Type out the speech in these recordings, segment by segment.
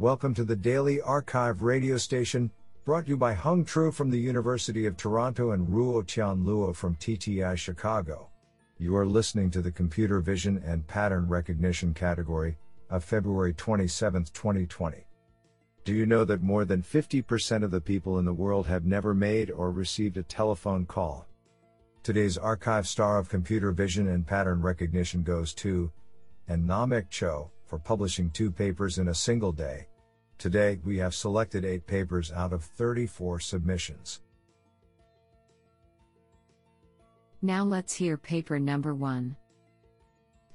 Welcome to the Daily Archive radio station, brought to you by Hung Tru from the University of Toronto and Ruo Tianluo from TTI Chicago. You are listening to the Computer Vision and Pattern Recognition category of February 27, 2020. Do you know that more than 50% of the people in the world have never made or received a telephone call? Today's Archive star of Computer Vision and Pattern Recognition goes to and Namek Cho for publishing 2 papers in a single day. Today, we have selected 8 papers out of 34 submissions. Now let's hear paper number 1.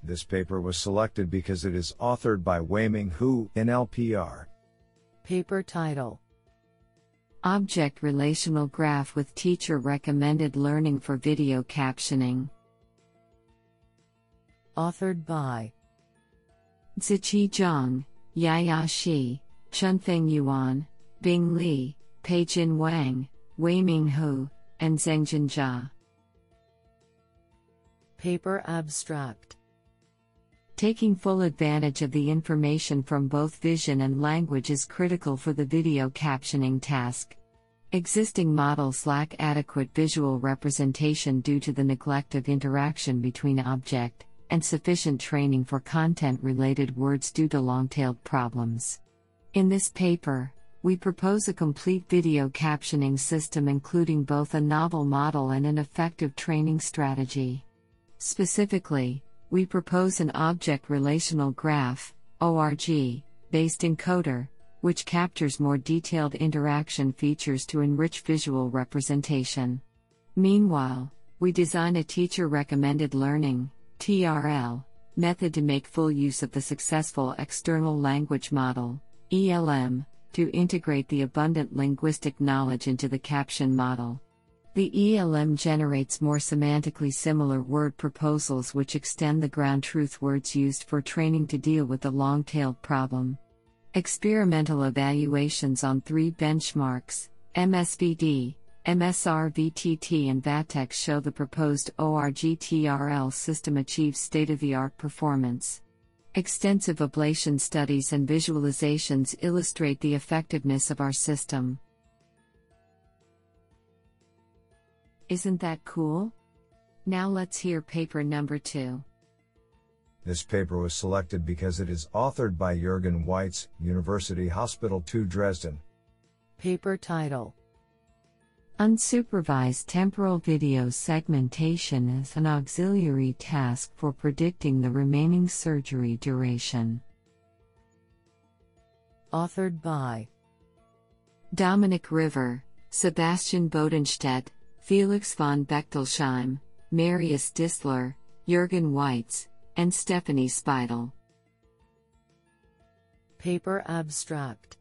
This paper was selected because it is authored by Wei Ming Hu, NLPR. Paper title: Object Relational Graph with Teacher Recommended Learning for Video Captioning. Authored by Zheqi Zhang, Yaya Shi, Chunfeng Yuan, Bing Li, Pei Jin Wang, Wei Ming Hu, and Zheng Jia. Paper abstract: Taking full advantage of the information from both vision and language is critical for the video captioning task. Existing models lack adequate visual representation due to the neglect of interaction between object and sufficient training for content-related words due to long-tailed problems. In this paper, we propose a complete video captioning system including both a novel model and an effective training strategy. Specifically, we propose an Object Relational Graph (ORG)-based encoder, which captures more detailed interaction features to enrich visual representation. Meanwhile, we design a teacher-recommended learning (TRL) method to make full use of the successful external language model (ELM) to integrate the abundant linguistic knowledge into the caption model. The ELM generates more semantically similar word proposals which extend the ground truth words used for training to deal with the long-tailed problem. Experimental evaluations on 3 benchmarks, MSVD, MSRVTT and VATEC show the proposed ORGTRL system achieves state-of-the-art performance. Extensive ablation studies and visualizations illustrate the effectiveness of our system. Isn't that cool? Now let's hear paper number 2. This paper was selected because it is authored by Jürgen Weitz, University Hospital 2 Dresden. Paper title: Unsupervised temporal video segmentation is an auxiliary task for predicting the remaining surgery duration. Authored by Dominic River, Sebastian Bodenstedt, Felix von Bechtelsheim, Marius Distler, Jürgen Weitz, and Stephanie Speidel. Paper abstract: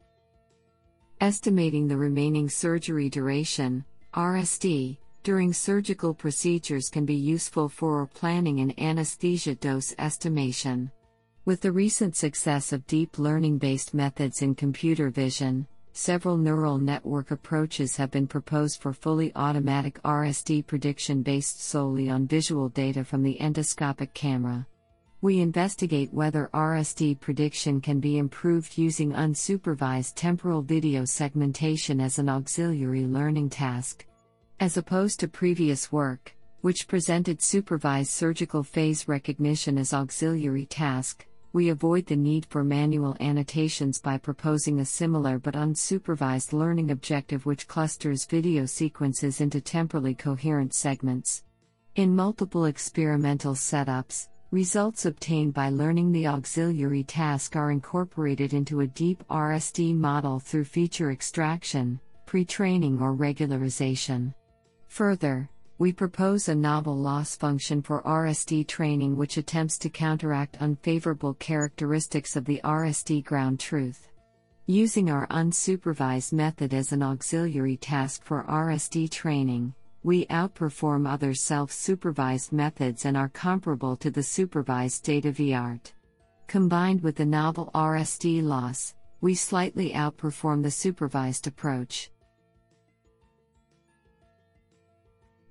Estimating the remaining surgery duration (RSD) during surgical procedures can be useful for planning and anesthesia dose estimation. With the recent success of deep learning-based methods in computer vision, several neural network approaches have been proposed for fully automatic RSD prediction based solely on visual data from the endoscopic camera. We investigate whether RSD prediction can be improved using unsupervised temporal video segmentation as an auxiliary learning task. As opposed to previous work, which presented supervised surgical phase recognition as auxiliary task, we avoid the need for manual annotations by proposing a similar but unsupervised learning objective which clusters video sequences into temporally coherent segments. In multiple experimental setups, results obtained by learning the auxiliary task are incorporated into a deep RSD model through feature extraction, pre-training or regularization. Further, we propose a novel loss function for RSD training which attempts to counteract unfavorable characteristics of the RSD ground truth. Using our unsupervised method as an auxiliary task for RSD training, we outperform other self-supervised methods and are comparable to the supervised state-of-the-art. Combined with the novel RSD loss, we slightly outperform the supervised approach.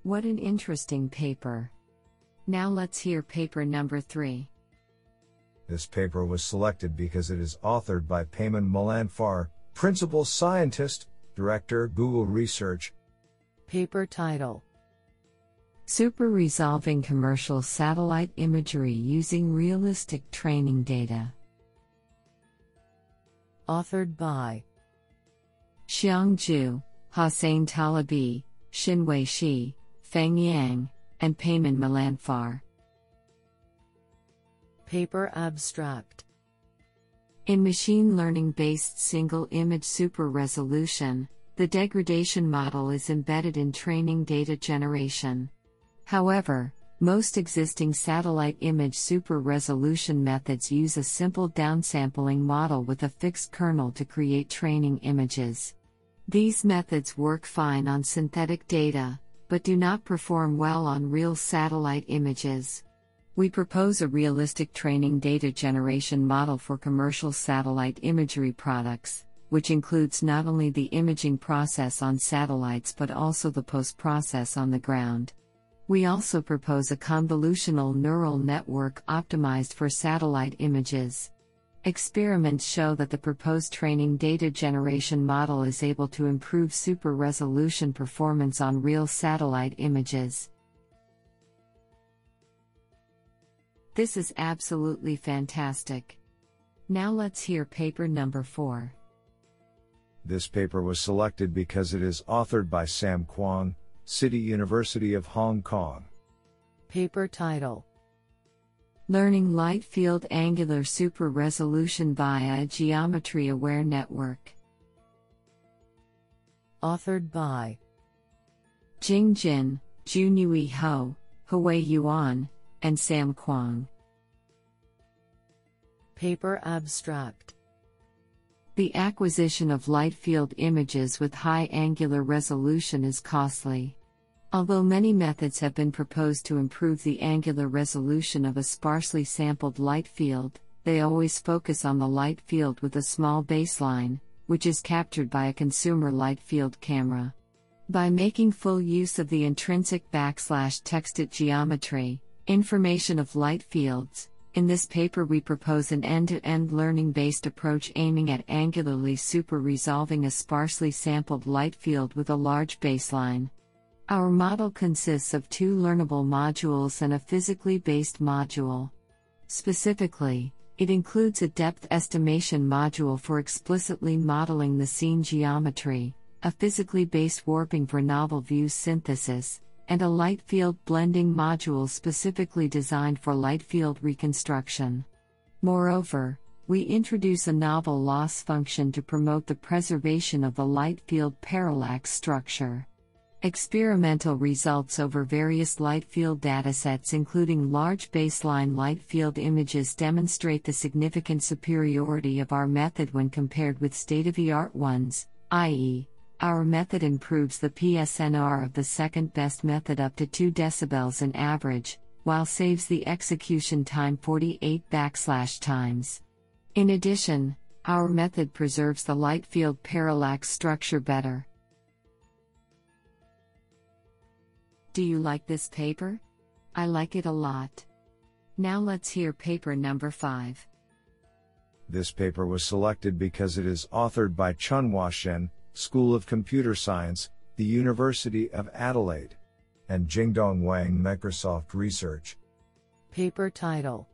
What an interesting paper. Now let's hear paper number 3. This paper was selected because it is authored by Payman Malanfar, Principal Scientist, Director, Google Research. Paper title: Super Resolving Commercial Satellite Imagery Using Realistic Training Data. Authored by Xiang Zhu, Hossein Talabi, Xinwei Shi, Feng Yang, and Payman Malanfar. Paper abstract: In machine learning-based single-image super-resolution, the degradation model is embedded in training data generation. However, most existing satellite image super-resolution methods use a simple downsampling model with a fixed kernel to create training images. These methods work fine on synthetic data, but do not perform well on real satellite images. We propose a realistic training data generation model for commercial satellite imagery products, which includes not only the imaging process on satellites but also the post-process on the ground. We also propose a convolutional neural network optimized for satellite images. Experiments show that the proposed training data generation model is able to improve super-resolution performance on real satellite images. This is absolutely fantastic. Now let's hear paper number 4. This paper was selected because it is authored by Sam Kwong, City University of Hong Kong. Paper title: Learning Light Field Angular Super Resolution via a Geometry Aware Network. Authored by Jingjin, Junhui Ho, Huawei Yuan, and Sam Kwong. Paper abstract: The acquisition of light field images with high angular resolution is costly. Although many methods have been proposed to improve the angular resolution of a sparsely sampled light field, they always focus on the light field with a small baseline, which is captured by a consumer light field camera. By making full use of the intrinsic /texted geometry, information of light fields, in this paper we propose an end-to-end learning-based approach aiming at angularly super-resolving a sparsely sampled light field with a large baseline. Our model consists of 2 learnable modules and a physically-based module. Specifically, it includes a depth estimation module for explicitly modeling the scene geometry, a physically-based warping for novel view synthesis, and a light field blending module specifically designed for light field reconstruction. Moreover, we introduce a novel loss function to promote the preservation of the light field parallax structure. Experimental results over various light field datasets including large baseline light field images demonstrate the significant superiority of our method when compared with state-of-the-art ones, i.e., our method improves the PSNR of the second-best method up to 2 decibels in average, while saves the execution time 48 times. In addition, our method preserves the light field parallax structure better. Do you like this paper? I like it a lot. Now let's hear paper number 5. This paper was selected because it is authored by Chunhua Shen, School of Computer Science, the University of Adelaide, and Jingdong Wang, Microsoft Research. Paper title: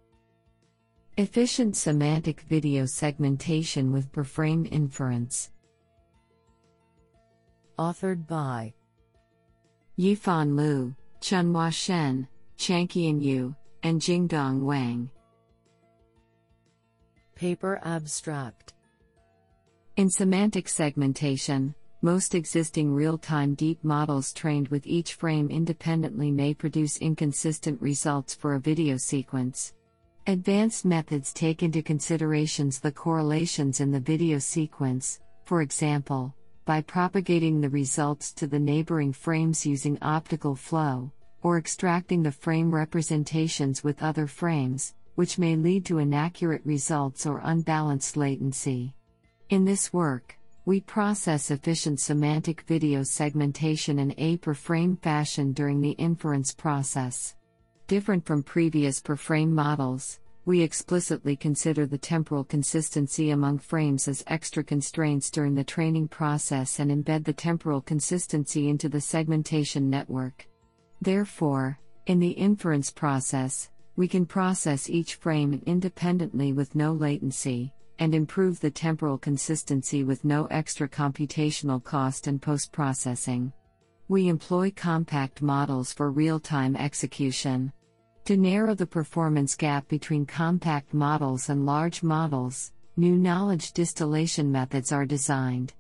Efficient Semantic Video Segmentation with Per-Frame Inference. Authored by Yifan Liu, Chunhua Shen, Changqian Yu, and Jingdong Wang. Paper abstract: In semantic segmentation, most existing real-time deep models trained with each frame independently may produce inconsistent results for a video sequence. Advanced methods take into consideration the correlations in the video sequence, for example, by propagating the results to the neighboring frames using optical flow, or extracting the frame representations with other frames, which may lead to inaccurate results or unbalanced latency. In this work, we process efficient semantic video segmentation in a per-frame fashion during the inference process. Different from previous per-frame models, we explicitly consider the temporal consistency among frames as extra constraints during the training process and embed the temporal consistency into the segmentation network. Therefore, in the inference process, we can process each frame independently with no latency, and improve the temporal consistency with no extra computational cost and post-processing. We employ compact models for real-time execution. To narrow the performance gap between compact models and large models, new knowledge distillation methods are designed.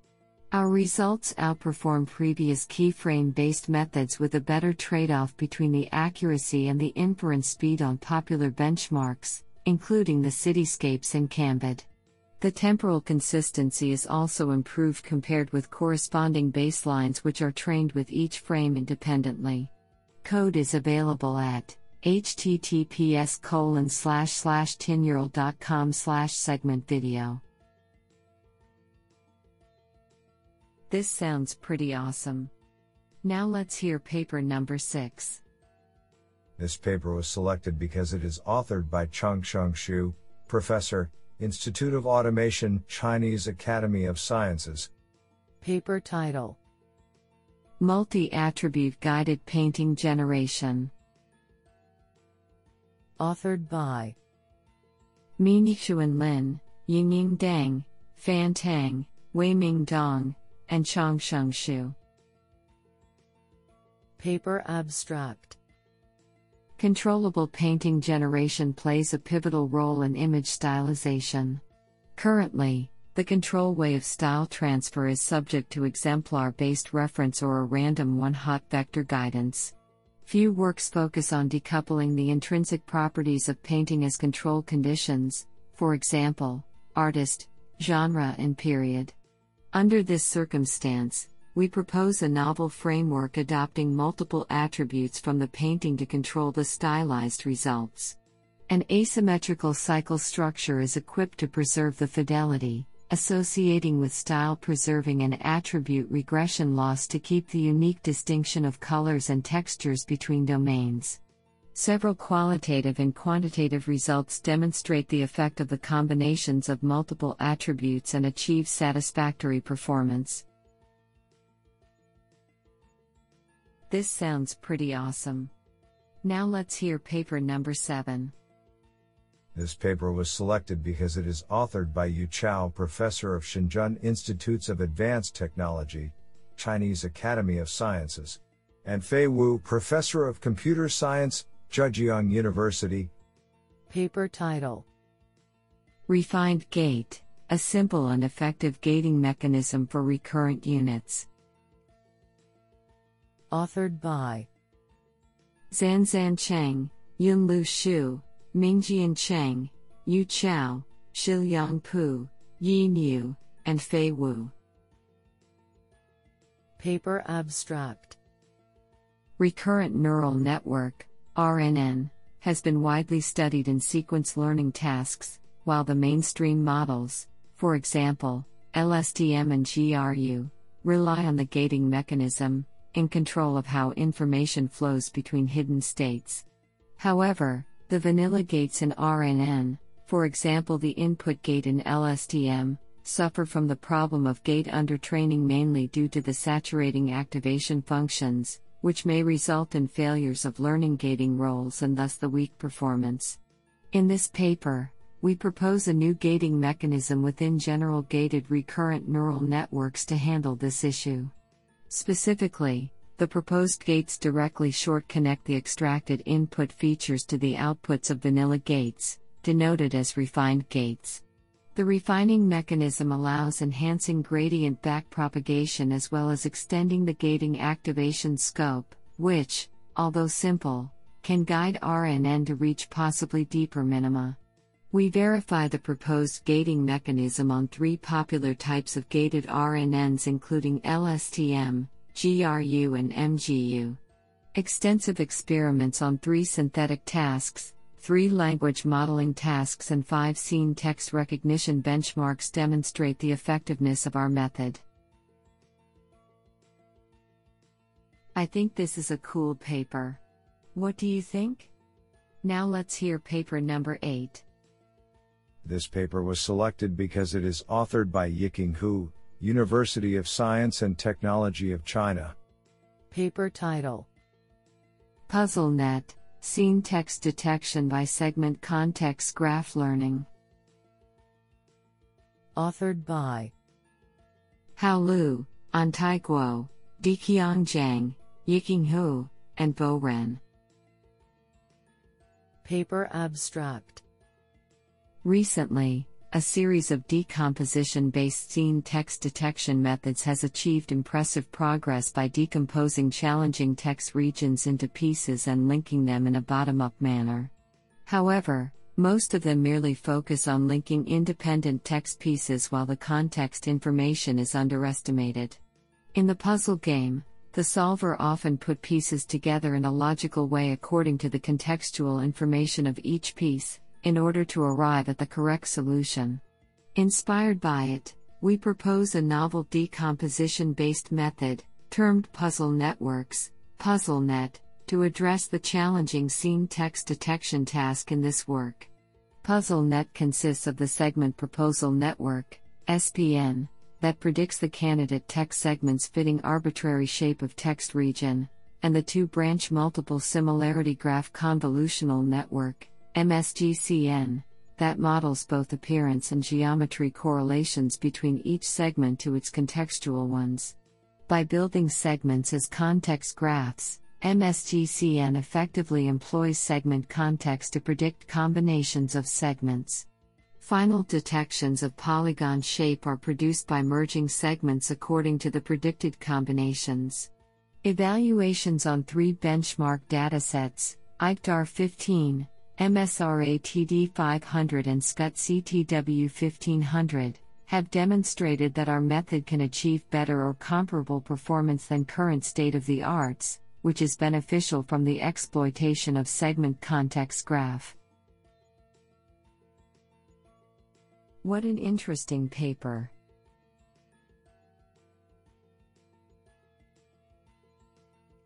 Our results outperform previous keyframe-based methods with a better trade-off between the accuracy and the inference speed on popular benchmarks, including the cityscapes in Cambod. The temporal consistency is also improved compared with corresponding baselines which are trained with each frame independently. Code is available at https://tinyurl.com/segmentvideo. This sounds pretty awesome. Now let's hear paper number 6. This paper was selected because it is authored by Changsheng Xu, Professor, Institute of Automation, Chinese Academy of Sciences. Paper title: Multi-Attribute Guided Painting Generation. Authored by Minxuan Lin, Yingning Deng, Fan Tang, Wei Ming Dong, and Changsheng Xu. Paper abstract: Controllable painting generation plays a pivotal role in image stylization. Currently, the control way of style transfer is subject to exemplar-based reference or a random one-hot vector guidance. Few works focus on decoupling the intrinsic properties of painting as control conditions, for example, artist, genre and period. Under this circumstance, we propose a novel framework adopting multiple attributes from the painting to control the stylized results. An asymmetrical cycle structure is equipped to preserve the fidelity, associating with style preserving and attribute regression loss to keep the unique distinction of colors and textures between domains. Several qualitative and quantitative results demonstrate the effect of the combinations of multiple attributes and achieve satisfactory performance. This sounds pretty awesome. Now let's hear paper number 7. This paper was selected because it is authored by Yu Chao, Professor of Shenzhen Institutes of Advanced Technology, Chinese Academy of Sciences, and Fei Wu, Professor of Computer Science, Zhejiang University. Paper title: Refined Gate, a simple and effective gating mechanism for recurrent units. Authored by Zanzan Cheng, Yunlu Shu, Mingjian Cheng, Yu Chao, Shiliang Pu, Yin Yu, and Fei Wu. Paper abstract: Recurrent neural network (RNN) has been widely studied in sequence learning tasks, while the mainstream models, for example, LSTM and GRU, rely on the gating mechanism in control of how information flows between hidden states. However, the vanilla gates in RNN, for example the input gate in LSTM, suffer from the problem of gate undertraining mainly due to the saturating activation functions, which may result in failures of learning gating roles and thus the weak performance. In this paper, we propose a new gating mechanism within general gated recurrent neural networks to handle this issue. Specifically, the proposed gates directly short-connect the extracted input features to the outputs of vanilla gates, denoted as refined gates. The refining mechanism allows enhancing gradient backpropagation as well as extending the gating activation scope, which, although simple, can guide RNN to reach possibly deeper minima. We verify the proposed gating mechanism on 3 popular types of gated RNNs including LSTM, GRU and MGU. Extensive experiments on 3 synthetic tasks, 3 language modeling tasks and 5 scene text recognition benchmarks demonstrate the effectiveness of our method. I think this is a cool paper. What do you think? Now let's hear paper number 8. This paper was selected because it is authored by Yiking Hu, University of Science and Technology of China. Paper title: PuzzleNet, Scene Text Detection by Segment Context Graph Learning. Authored by Hao Lu, An Tai Guo, Diqiang Zhang, Yiking Hu, and Bo Ren. Paper abstract: recently, a series of decomposition-based scene text detection methods has achieved impressive progress by decomposing challenging text regions into pieces and linking them in a bottom-up manner. However, most of them merely focus on linking independent text pieces while the context information is underestimated. In the puzzle game, the solver often put pieces together in a logical way according to the contextual information of each piece, in order to arrive at the correct solution. Inspired by it, we propose a novel decomposition-based method, termed Puzzle Networks, PuzzleNet, to address the challenging scene text detection task in this work. PuzzleNet consists of the Segment Proposal Network, SPN, that predicts the candidate text segment's fitting arbitrary shape of text region, and the two-branch Multiple Similarity Graph Convolutional Network, MSGCN, that models both appearance and geometry correlations between each segment to its contextual ones. By building segments as context graphs, MSGCN effectively employs segment context to predict combinations of segments. Final detections of polygon shape are produced by merging segments according to the predicted combinations. Evaluations on three benchmark datasets, ICTR 15, MSRATD 500 and SCUT CTW 1500, have demonstrated that our method can achieve better or comparable performance than current state-of-the-arts, which is beneficial from the exploitation of segment context graph. What an interesting paper!